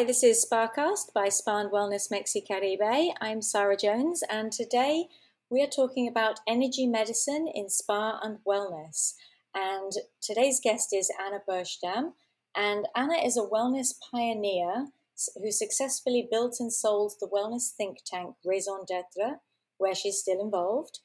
Hi, this is Spacast by Spa and Wellness Mexicaribe. I'm Sarah Jones, and today we are talking about energy medicine in spa and wellness. And today's guest is Anna Burstam, and Anna is a wellness pioneer who successfully built and sold the wellness think tank Raison d'être, where she's still involved.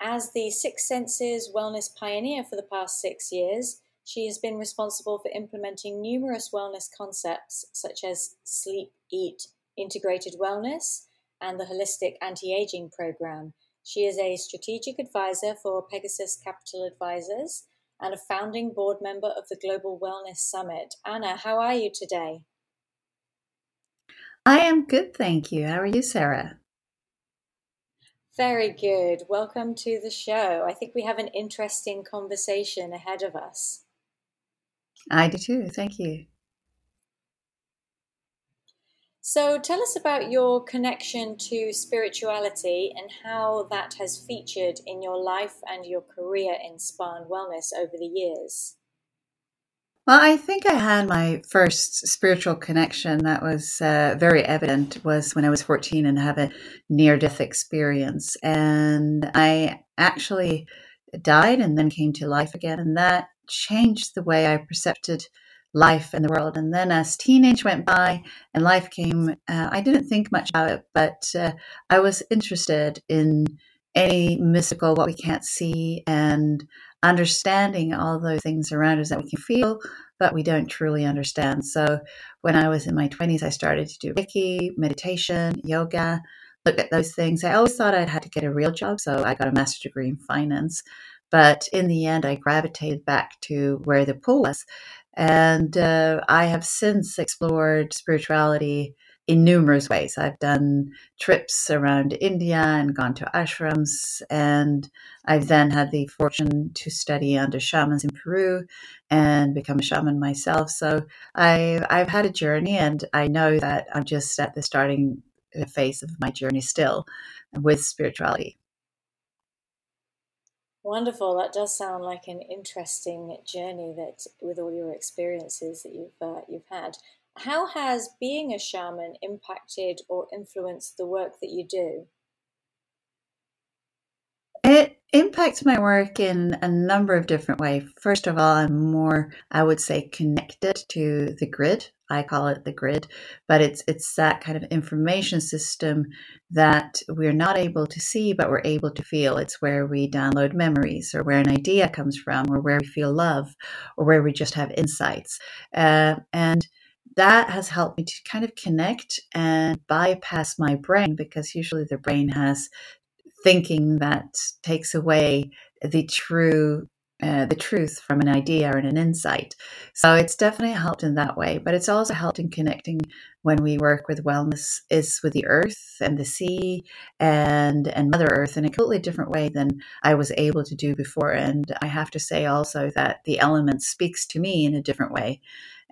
As the Six Senses wellness pioneer for the past 6 years, she has been responsible for implementing numerous wellness concepts such as sleep, eat, integrated wellness, and the holistic anti-aging program. She is a strategic advisor for Pegasus Capital Advisors and a founding board member of the Global Wellness Summit. Anna, how are you today? I am good, thank you. How are you, Sarah? Very good. Welcome to the show. I think we have an interesting conversation ahead of us. I do too. Thank you. So tell us about your connection to spirituality and how that has featured in your life and your career in spa and wellness over the years. Well, I think I had my first spiritual connection that was very evident was when I was 14 and had a near-death experience. And I actually died and then came to life again. And that changed the way I perceived life and the world. And then as teenage went by and life came, I didn't think much about it, but I was interested in any mystical, what we can't see, and understanding all those things around us that we can feel, but we don't truly understand. So when I was in my 20s, I started to do Reiki, meditation, yoga, looked at those things. I always thought I'd had to get a real job, so I got a master's degree in finance. But in the end, I gravitated back to where the pull was. And I have since explored spirituality in numerous ways. I've done trips around India and gone to ashrams, and I've then had the fortune to study under shamans in Peru and become a shaman myself. So I've had a journey, and I know that I'm just at the starting phase of my journey still with spirituality. Wonderful. That does sound like an interesting journey, that with all your experiences that you've had. How has being a shaman impacted or influenced the work that you do? It impacts my work in a number of different ways. First of all, I'm more, I would say, connected to the grid. I call it the grid, but it's that kind of information system that we're not able to see, but we're able to feel. It's where we download memories, or where an idea comes from, or where we feel love, or where we just have insights. And that has helped me to kind of connect and bypass my brain, because usually the brain has thinking that takes away the truth from an idea or an insight. So it's definitely helped in that way, but it's also helped in connecting when we work with wellness is with the earth and the sea and Mother Earth in a completely different way than I was able to do before. And I have to say also that the element speaks to me in a different way.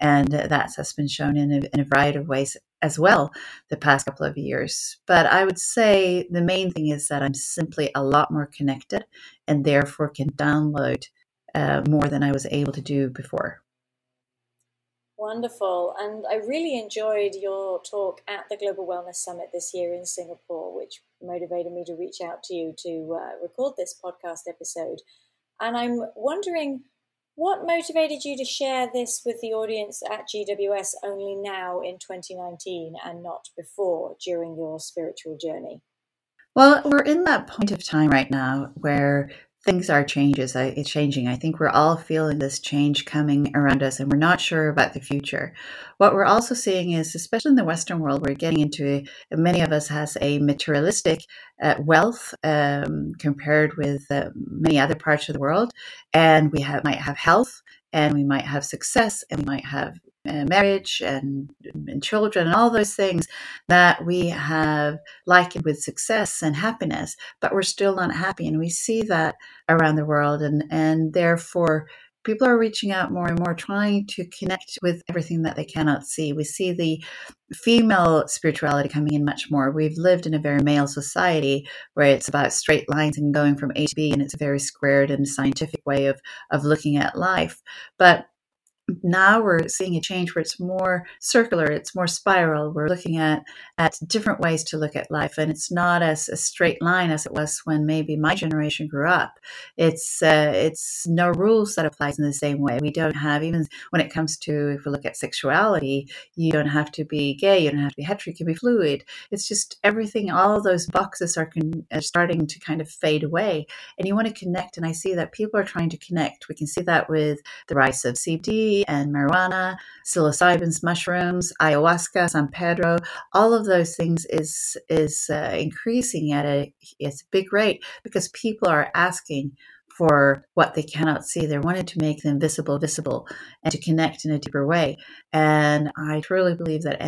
And that has been shown in a variety of ways as well the past couple of years. But I would say the main thing is that I'm simply a lot more connected, and therefore can download more than I was able to do before. Wonderful. And I really enjoyed your talk at the Global Wellness Summit this year in Singapore, which motivated me to reach out to you to record this podcast episode. And I'm wondering, what motivated you to share this with the audience at GWS only now in 2019 and not before during your spiritual journey? Well, we're in that point of time right now where things are changing. I think we're all feeling this change coming around us, and we're not sure about the future. What we're also seeing is, especially in the Western world, we're getting into, many of us has a materialistic wealth compared with many other parts of the world. And we might have health, and we might have success, and we might have marriage and children and all those things that we have likened with success and happiness, but we're still not happy. And we see that around the world, and therefore people are reaching out more and more, trying to connect with everything that they cannot see. We see the female spirituality coming in much more. We've lived in a very male society where it's about straight lines and going from A to B, and it's a very squared and scientific way of looking at life. But now we're seeing a change where it's more circular, it's more spiral. We're looking at different ways to look at life, and it's not as a straight line as it was when maybe my generation grew up. It's no rules that applies in the same way. We don't have, even when it comes to, if we look at sexuality, you don't have to be gay, you don't have to be hetero, you can be fluid. It's just everything, all those boxes are starting to kind of fade away, and you want to connect. And I see that people are trying to connect. We can see that with the rise of CBD and marijuana, psilocybins, mushrooms, ayahuasca, San Pedro, all of those things is increasing at a big rate because people are asking for what they cannot see. They're wanting to make the invisible visible and to connect in a deeper way. And I truly believe that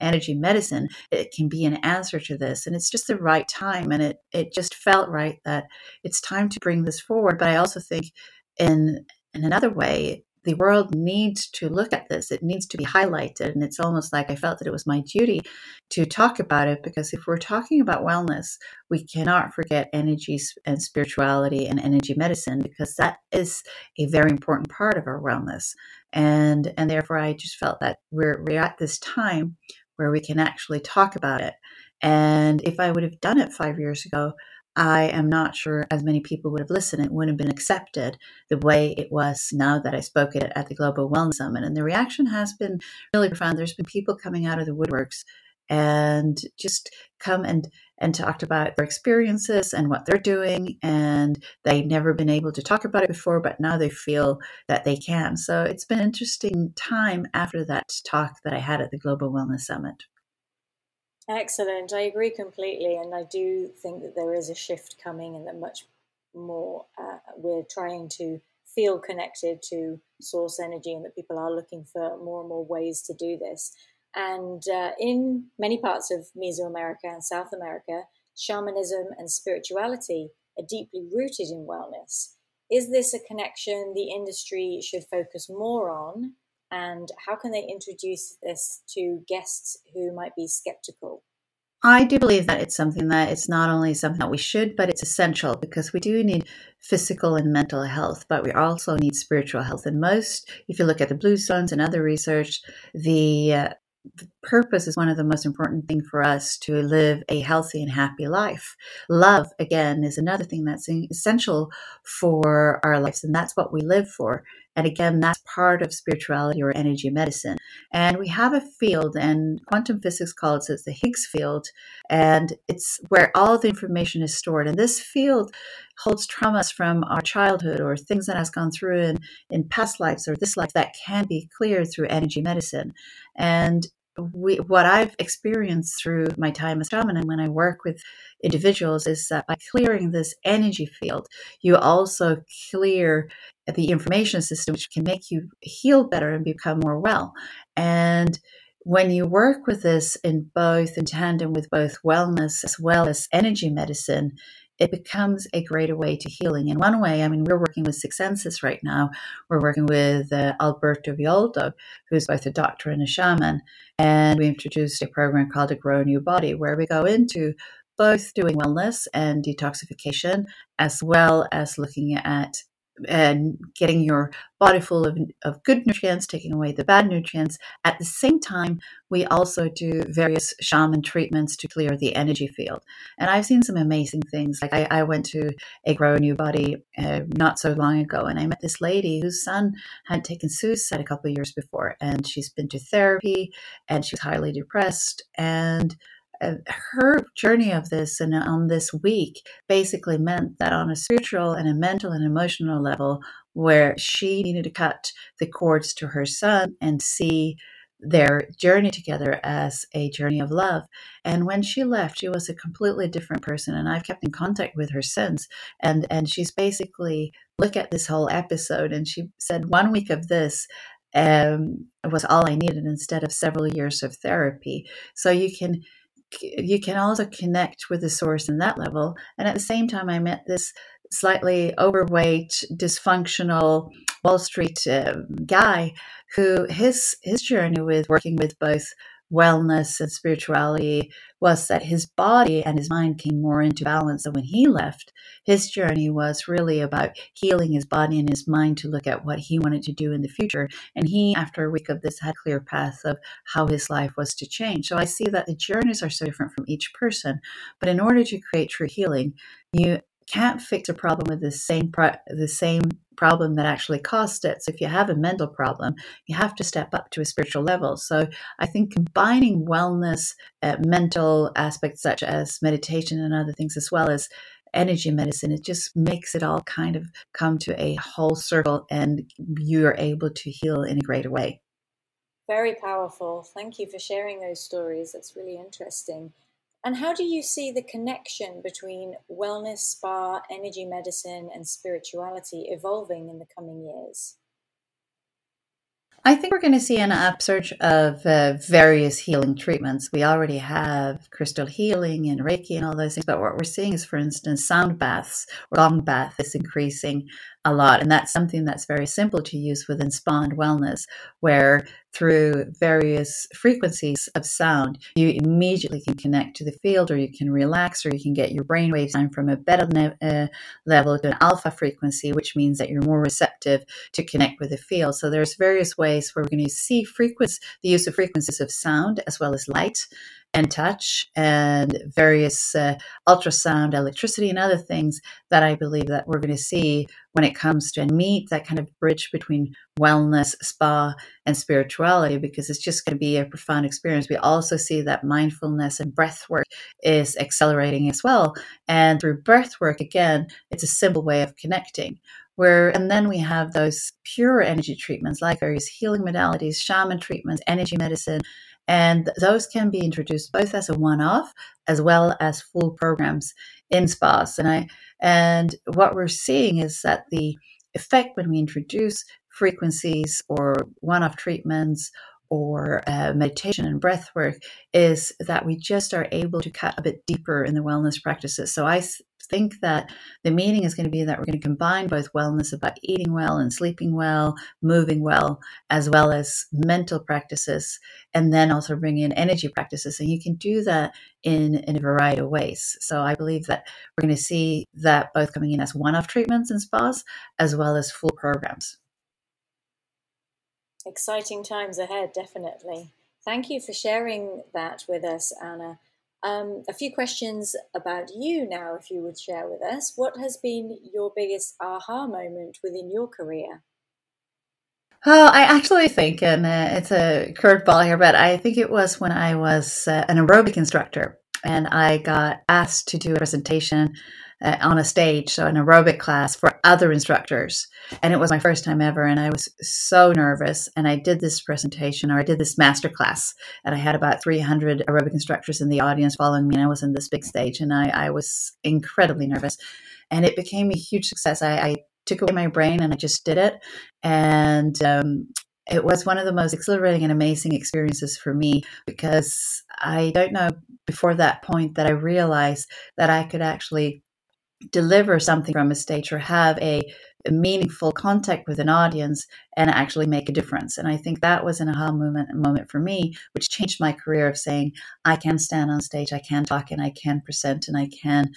energy medicine, it can be an answer to this. And it's just the right time. And it just felt right that it's time to bring this forward. But I also think in another way, the world needs to look at this. It needs to be highlighted. And it's almost like I felt that it was my duty to talk about it, because if we're talking about wellness, we cannot forget energy and spirituality and energy medicine, because that is a very important part of our wellness. And therefore, I just felt that we're at this time where we can actually talk about it. And if I would have done it 5 years ago, I am not sure as many people would have listened. It wouldn't have been accepted the way it was now that I spoke at the Global Wellness Summit. And the reaction has been really profound. There's been people coming out of the woodworks and just come and talked about their experiences and what they're doing. And they've never been able to talk about it before, but now they feel that they can. So it's been an interesting time after that talk that I had at the Global Wellness Summit. Excellent. I agree completely. And I do think that there is a shift coming, and that much more we're trying to feel connected to source energy, and that people are looking for more and more ways to do this. And in many parts of Mesoamerica and South America, shamanism and spirituality are deeply rooted in wellness. Is this a connection the industry should focus more on? And how can they introduce this to guests who might be skeptical? I do believe that it's something that it's not only something that we should, but it's essential, because we do need physical and mental health, but we also need spiritual health. And most, if you look at the Blue Zones and other research, the purpose is one of the most important things for us to live a healthy and happy life. Love, again, is another thing that's essential for our lives, and that's what we live for. And again, that's part of spirituality or energy medicine. And we have a field, and quantum physics calls it the Higgs field, and it's where all the information is stored. And this field holds traumas from our childhood or things that has gone through in past lives or this life that can be cleared through energy medicine. And what I've experienced through my time as shaman and when I work with individuals is that by clearing this energy field, you also clear the information system, which can make you heal better and become more well. And when you work with this in tandem with both wellness as well as energy medicine, it becomes a greater way to healing. And one way, I mean, we're working with Six Senses right now. We're working with Alberto Villoldo, who's both a doctor and a shaman. And we introduced a program called Grow New Body, where we go into both doing wellness and detoxification, as well as looking at and getting your body full of good nutrients, taking away the bad nutrients. At the same time, we also do various shaman treatments to clear the energy field. And I've seen some amazing things. Like I went to a Grow New Body not so long ago, and I met this lady whose son had taken suicide a couple of years before, and she's been to therapy, and she was highly depressed. And her journey of this and on this week basically meant that on a spiritual and a mental and emotional level, where she needed to cut the cords to her son and see their journey together as a journey of love. And when she left, she was a completely different person. And I've kept in contact with her since. And she's basically looked at this whole episode, and she said 1 week of this was all I needed, instead of several years of therapy. So you can also connect with the source in that level. And at the same time, I met this slightly overweight, dysfunctional Wall Street guy who his journey with working with both wellness and spirituality was that his body and his mind came more into balance. So when he left, his journey was really about healing his body and his mind to look at what he wanted to do in the future. And he, after a week of this, had clear paths of how his life was to change. So I see that the journeys are so different from each person. But in order to create true healing, you can't fix a problem with the same problem that actually caused it. So if you have a mental problem, you have to step up to a spiritual level. So I think combining wellness, mental aspects such as meditation and other things, as well as energy medicine, it just makes it all kind of come to a whole circle, and you are able to heal in a greater way. Very powerful. Thank you for sharing those stories. That's really interesting. And how do you see the connection between wellness, spa, energy medicine, and spirituality evolving in the coming years? I think we're going to see an upsurge of various healing treatments. We already have crystal healing and Reiki and all those things. But what we're seeing is, for instance, sound baths, or gong bath is increasing a lot. And that's something that's very simple to use within spa and wellness, where through various frequencies of sound, you immediately can connect to the field, or you can relax, or you can get your brainwave time from a beta level to an alpha frequency, which means that you're more receptive to connect with the field. So there's various ways where we're going to see the use of frequencies of sound, as well as light and touch, and various ultrasound, electricity, and other things that I believe that we're going to see when it comes to and meet that kind of bridge between wellness, spa, and spirituality, because it's just going to be a profound experience. We also see that mindfulness and breath work is accelerating as well. And through breath work, again, it's a simple way of connecting. And then we have those pure energy treatments, like various healing modalities, shaman treatments, energy medicine, and those can be introduced both as a one-off as well as full programs in spas. And what we're seeing is that the effect when we introduce frequencies or one-off treatments or meditation and breath work is that we just are able to cut a bit deeper in the wellness practices. So I think that the meaning is going to be that we're going to combine both wellness about eating well and sleeping well, moving well as mental practices, and then also bring in energy practices. And you can do that in a variety of ways. So I believe that we're going to see that both coming in as one-off treatments in spas as well as full programs. Exciting times ahead, definitely. Thank you for sharing that with us, Anna. A few questions about you now, if you would share with us. What has been your biggest aha moment within your career? Oh, I actually think, and it's a curveball here, but I think it was when I was an aerobic instructor, and I got asked to do a presentation on a stage, so an aerobic class for other instructors. And it was my first time ever, and I was so nervous. And I did this presentation, or I did this masterclass, and I had about 300 aerobic instructors in the audience following me, and I was on this big stage, and I was incredibly nervous. And it became a huge success. I took away my brain, and I just did it. And it was one of the most exhilarating and amazing experiences for me, because I don't know before that point that I realized that I could actually deliver something from a stage or have a meaningful contact with an audience and actually make a difference. And I think that was an aha moment for me, which changed my career of saying, I can stand on stage, I can talk, and I can present, and I can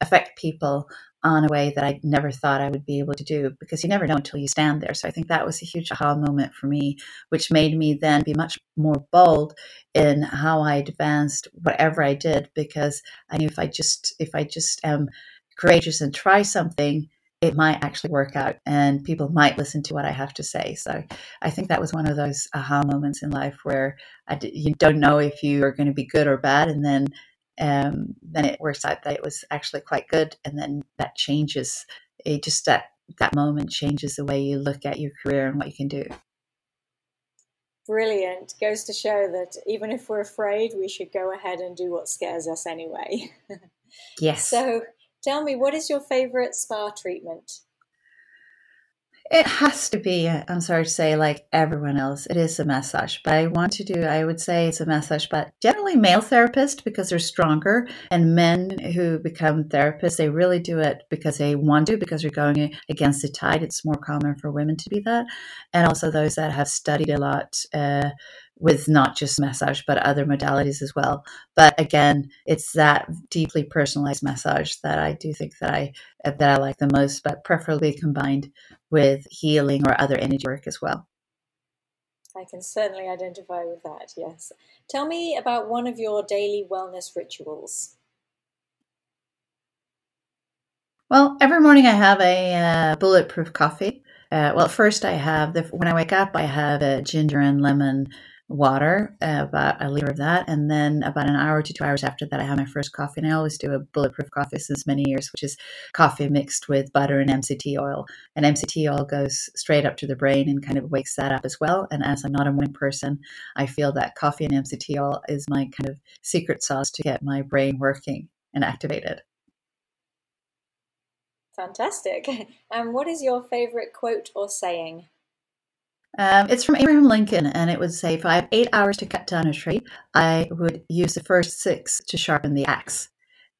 affect people on a way that I never thought I would be able to do, because you never know until you stand there. So I think that was a huge aha moment for me, which made me then be much more bold in how I advanced whatever I did, because I knew if I just am courageous and try something, it might actually work out and people might listen to what I have to say. So I think that was one of those aha moments in life where you don't know if you are going to be good or bad, and then it works out that it was actually quite good. And then that changes. It just that moment changes the way you look at your career and what you can do. Brilliant. Goes to show that even if we're afraid, we should go ahead and do what scares us anyway. Yes. So tell me, what is your favorite spa treatment? It has to be, I'm sorry to say, like everyone else, it is a massage. But I would say it's a massage, but generally male therapists, because they're stronger, and men who become therapists, they really do it because they want to, because they're going against the tide. It's more common for women to be that. And also those that have studied a lot with not just massage, but other modalities as well. But again, it's that deeply personalized massage that I do think that I like the most, but preferably combined with healing or other energy work as well. I can certainly identify with that, yes. Tell me about one of your daily wellness rituals. Well, every morning I have a bulletproof coffee. First I have, when I wake up, I have a ginger and lemon water, about a liter of that. And then about an hour to 2 hours after that, I have my first coffee. And I always do a bulletproof coffee since many years, which is coffee mixed with butter and MCT oil. And MCT oil goes straight up to the brain and kind of wakes that up as well. And as I'm not a morning person, I feel that coffee and MCT oil is my kind of secret sauce to get my brain working and activated. Fantastic. And what is your favorite quote or saying? It's from Abraham Lincoln, and it would say, if I have 8 hours to cut down a tree, I would use the first 6 to sharpen the axe.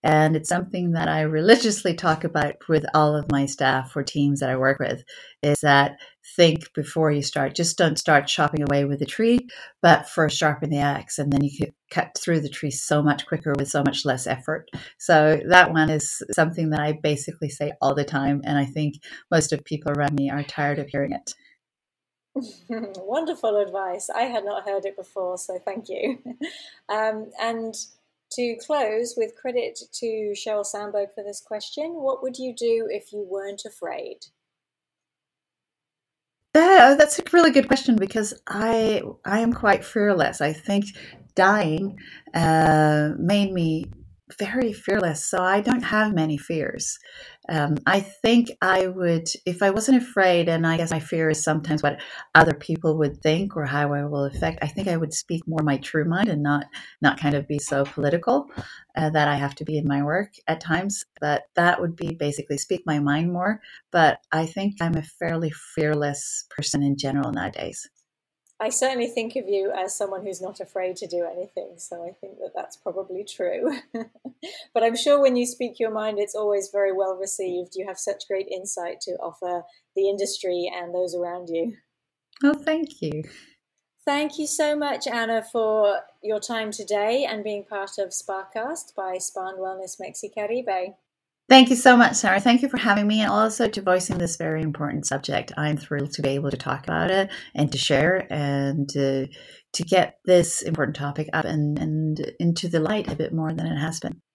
And it's something that I religiously talk about with all of my staff or teams that I work with, is that think before you start. Just don't start chopping away with the tree, but first sharpen the axe, and then you can cut through the tree so much quicker with so much less effort. So that one is something that I basically say all the time, and I think most of people around me are tired of hearing it. Wonderful advice. I had not heard it before, so thank you. And to close, with credit to Cheryl Sandberg for this question, what would you do if you weren't afraid? That's a really good question, because I am quite fearless. I think dying made me very fearless, so I don't have many fears. I think I would, if I wasn't afraid, and I guess my fear is sometimes what other people would think or how I will affect, I think I would speak more my true mind and not kind of be so political that I have to be in my work at times. But that would be basically speak my mind more. But I think I'm a fairly fearless person in general nowadays. I certainly think of you as someone who's not afraid to do anything, so I think that that's probably true. But I'm sure when you speak your mind, it's always very well received. You have such great insight to offer the industry and those around you. Oh, thank you. Thank you so much, Anna, for your time today and being part of Spacast by Spa and Wellness Mexicaribe. Thank you so much, Sarah. Thank you for having me, and also to voicing this very important subject. I'm thrilled to be able to talk about it and to share and to get this important topic up and into the light a bit more than it has been.